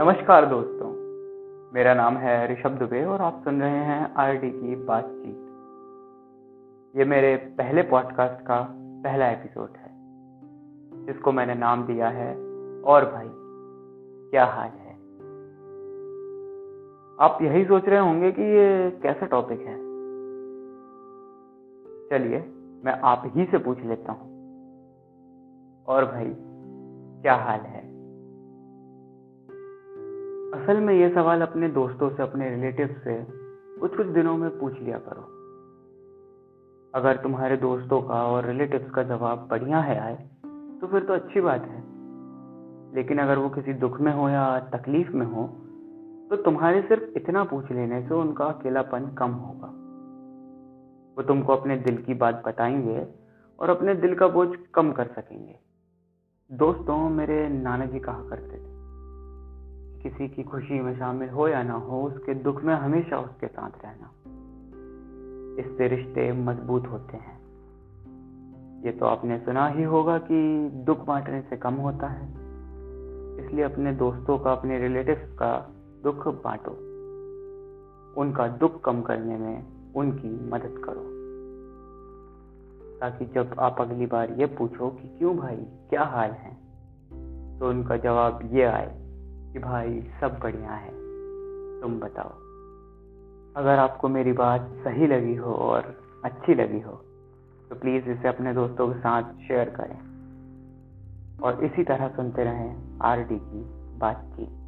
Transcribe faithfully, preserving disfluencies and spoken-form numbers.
नमस्कार दोस्तों, मेरा नाम है ऋषभ दुबे और आप सुन रहे हैं आर डी की बातचीत। ये मेरे पहले पॉडकास्ट का पहला एपिसोड है जिसको मैंने नाम दिया है और भाई क्या हाल है। आप यही सोच रहे होंगे कि ये कैसा टॉपिक है। चलिए मैं आप ही से पूछ लेता हूँ, और भाई क्या हाल है। असल में ये सवाल अपने दोस्तों से, अपने रिलेटिव से कुछ कुछ दिनों में पूछ लिया करो। अगर तुम्हारे दोस्तों का और रिलेटिव्स का जवाब बढ़िया है आए तो फिर तो अच्छी बात है, लेकिन अगर वो किसी दुख में हो या तकलीफ में हो तो तुम्हारे सिर्फ इतना पूछ लेने से उनका अकेलापन कम होगा। वो तुमको अपने दिल की बात बताएंगे और अपने दिल का बोझ कम कर सकेंगे। दोस्तों, मेरे नाना जी कहा करते थे, किसी की खुशी में शामिल हो या ना हो, उसके दुख में हमेशा उसके साथ रहना। इससे रिश्ते मजबूत होते हैं। ये तो आपने सुना ही होगा कि दुख बांटने से कम होता है, इसलिए अपने दोस्तों का, अपने रिलेटिव्स का दुख बांटो। उनका दुख कम करने में उनकी मदद करो, ताकि जब आप अगली बार ये पूछो कि क्यों भाई क्या हाल है, तो उनका जवाब ये आए कि भाई सब बढ़िया है, तुम बताओ। अगर आपको मेरी बात सही लगी हो और अच्छी लगी हो तो प्लीज़ इसे अपने दोस्तों के साथ शेयर करें और इसी तरह सुनते रहें आर डी की बातचीत।